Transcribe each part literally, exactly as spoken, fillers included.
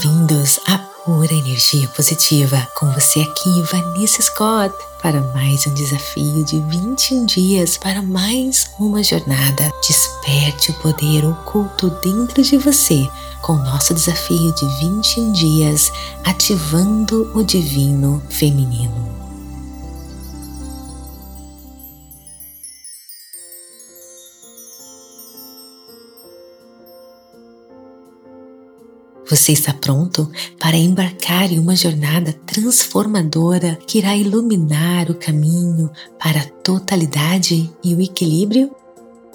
bem-vindos à Pura Energia Positiva. Com você aqui, Vanessa Scott, para mais um desafio de vinte e um dias, para mais uma jornada. Desperte o poder oculto dentro de você com o nosso desafio de vinte e um dias, ativando o divino feminino. Você está pronto para embarcar em uma jornada transformadora que irá iluminar o caminho para a totalidade e o equilíbrio?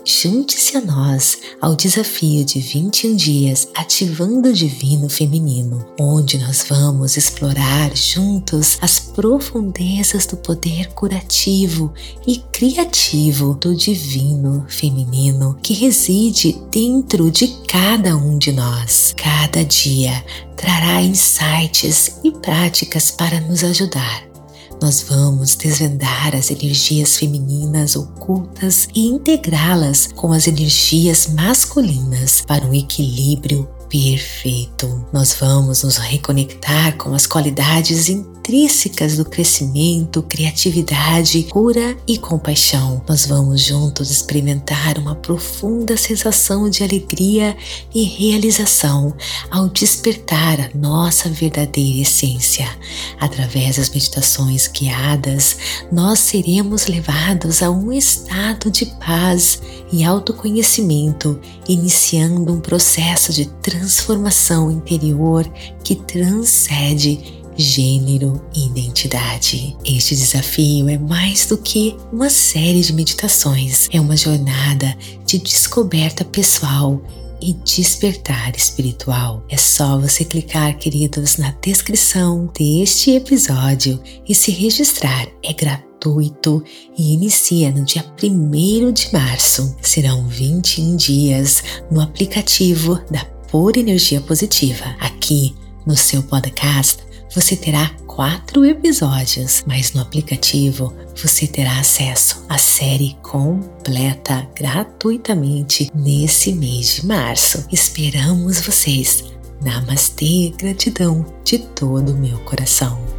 Junte-se a nós ao desafio de vinte e um dias Ativando o Divino Feminino, onde nós vamos explorar juntos as profundezas do poder curativo e criativo do Divino Feminino que reside dentro de cada um de nós. Cada dia trará insights e práticas para nos ajudar. Nós vamos desvendar as energias femininas ocultas e integrá-las com as energias masculinas para um equilíbrio perfeito. Nós vamos nos reconectar com as qualidades intrínsecas do crescimento, criatividade, cura e compaixão. Nós vamos juntos experimentar uma profunda sensação de alegria e realização ao despertar a nossa verdadeira essência. Através das meditações guiadas, nós seremos levados a um estado de paz e autoconhecimento, iniciando um processo de transformação transformação interior que transcende gênero e identidade. Este desafio é mais do que uma série de meditações, é uma jornada de descoberta pessoal e despertar espiritual. É só você clicar, queridos, na descrição deste episódio e se registrar. É gratuito e inicia no dia primeiro de março. Serão vinte e um dias no aplicativo da Pura Energia Positiva. Aqui no seu podcast você terá quatro episódios, mas no aplicativo você terá acesso à série completa gratuitamente nesse mês de março. Esperamos vocês! Namastê, gratidão de todo o meu coração!